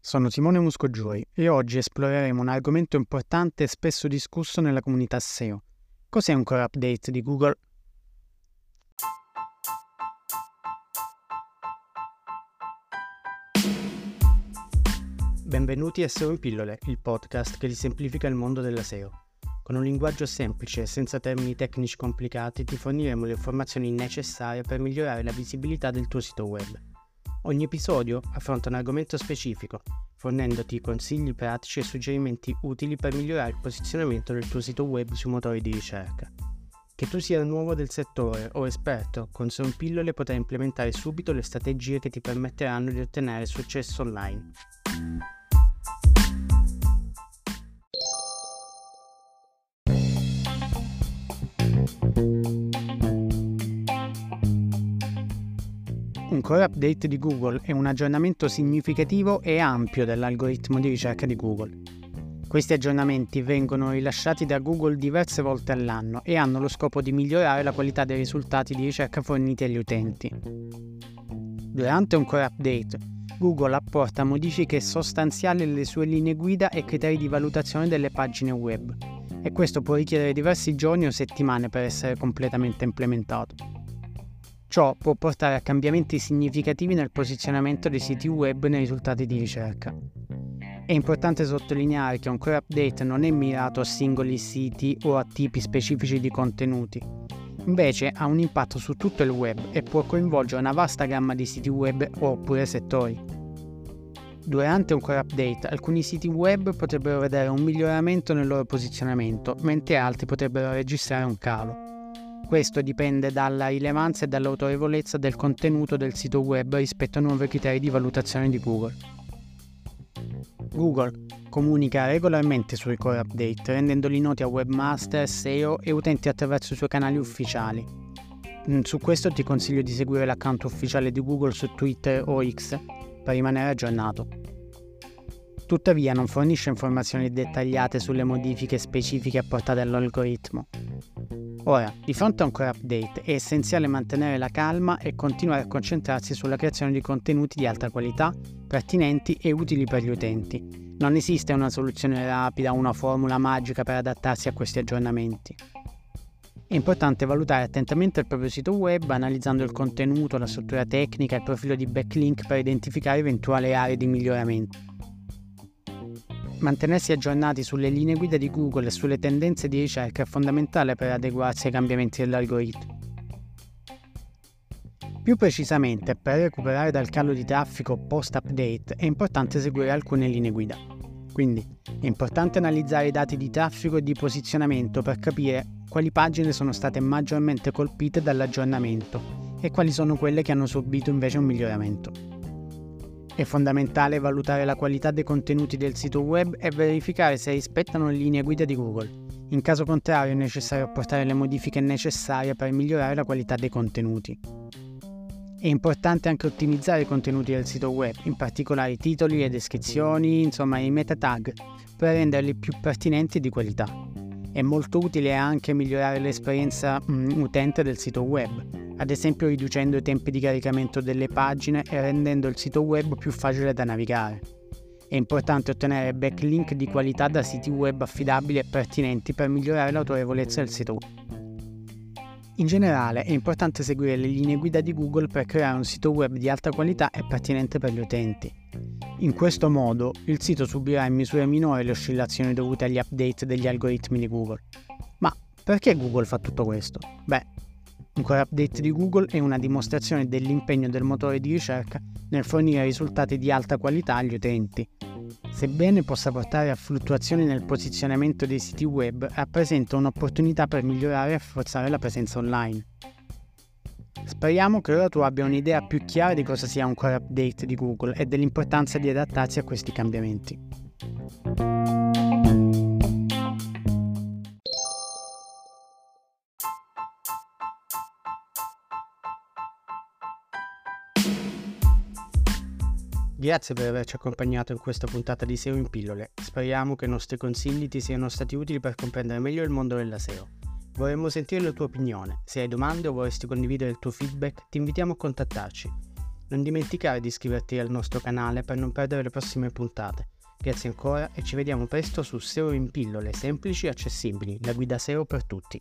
Sono Simone Muscogiuri e oggi esploreremo un argomento importante e spesso discusso nella comunità SEO. Cos'è un Core Update di Google? Benvenuti a SEO in pillole, il podcast che vi semplifica il mondo della SEO. Con un linguaggio semplice e senza termini tecnici complicati ti forniremo le informazioni necessarie per migliorare la visibilità del tuo sito web. Ogni episodio affronta un argomento specifico, fornendoti consigli pratici e suggerimenti utili per migliorare il posizionamento del tuo sito web sui motori di ricerca. Che tu sia nuovo del settore o esperto, con SEO in pillole potrai implementare subito le strategie che ti permetteranno di ottenere successo online. Un Core Update di Google è un aggiornamento significativo e ampio dell'algoritmo di ricerca di Google. Questi aggiornamenti vengono rilasciati da Google diverse volte all'anno e hanno lo scopo di migliorare la qualità dei risultati di ricerca forniti agli utenti. Durante un Core Update, Google apporta modifiche sostanziali alle sue linee guida e criteri di valutazione delle pagine web, e questo può richiedere diversi giorni o settimane per essere completamente implementato. Ciò può portare a cambiamenti significativi nel posizionamento dei siti web nei risultati di ricerca. È importante sottolineare che un core update non è mirato a singoli siti o a tipi specifici di contenuti. Invece ha un impatto su tutto il web e può coinvolgere una vasta gamma di siti web oppure settori. Durante un core update alcuni siti web potrebbero vedere un miglioramento nel loro posizionamento, mentre altri potrebbero registrare un calo. Questo dipende dalla rilevanza e dall'autorevolezza del contenuto del sito web rispetto a nuovi criteri di valutazione di Google. Google comunica regolarmente sui core update, rendendoli noti a webmaster, SEO e utenti attraverso i suoi canali ufficiali. Su questo ti consiglio di seguire l'account ufficiale di Google su Twitter o X per rimanere aggiornato. Tuttavia non fornisce informazioni dettagliate sulle modifiche specifiche apportate all'algoritmo. Ora, di fronte a un core update è essenziale mantenere la calma e continuare a concentrarsi sulla creazione di contenuti di alta qualità, pertinenti e utili per gli utenti. Non esiste una soluzione rapida o una formula magica per adattarsi a questi aggiornamenti. È importante valutare attentamente il proprio sito web, analizzando il contenuto, la struttura tecnica e il profilo di backlink per identificare eventuali aree di miglioramento. Mantenersi aggiornati sulle linee guida di Google e sulle tendenze di ricerca è fondamentale per adeguarsi ai cambiamenti dell'algoritmo. Più precisamente, per recuperare dal calo di traffico post-update è importante seguire alcune linee guida. Quindi, è importante analizzare i dati di traffico e di posizionamento per capire quali pagine sono state maggiormente colpite dall'aggiornamento e quali sono quelle che hanno subito invece un miglioramento. È fondamentale valutare la qualità dei contenuti del sito web e verificare se rispettano le linee guida di Google. In caso contrario è necessario apportare le modifiche necessarie per migliorare la qualità dei contenuti. È importante anche ottimizzare i contenuti del sito web, in particolare i titoli, le descrizioni, i meta tag, per renderli più pertinenti e di qualità. È molto utile anche migliorare l'esperienza utente del sito web. Ad esempio riducendo i tempi di caricamento delle pagine e rendendo il sito web più facile da navigare. È importante ottenere backlink di qualità da siti web affidabili e pertinenti per migliorare l'autorevolezza del sito web. In generale è importante seguire le linee guida di Google per creare un sito web di alta qualità e pertinente per gli utenti. In questo modo il sito subirà in misura minore le oscillazioni dovute agli update degli algoritmi di Google. Ma perché Google fa tutto questo? Un core update di Google è una dimostrazione dell'impegno del motore di ricerca nel fornire risultati di alta qualità agli utenti. Sebbene possa portare a fluttuazioni nel posizionamento dei siti web, rappresenta un'opportunità per migliorare e rafforzare la presenza online. Speriamo che ora tu abbia un'idea più chiara di cosa sia un core update di Google e dell'importanza di adattarsi a questi cambiamenti. Grazie per averci accompagnato in questa puntata di SEO in pillole. Speriamo che i nostri consigli ti siano stati utili per comprendere meglio il mondo della SEO. Vorremmo sentire la tua opinione. Se hai domande o vorresti condividere il tuo feedback, ti invitiamo a contattarci. Non dimenticare di iscriverti al nostro canale per non perdere le prossime puntate. Grazie ancora e ci vediamo presto su SEO in pillole semplici e accessibili, la guida SEO per tutti.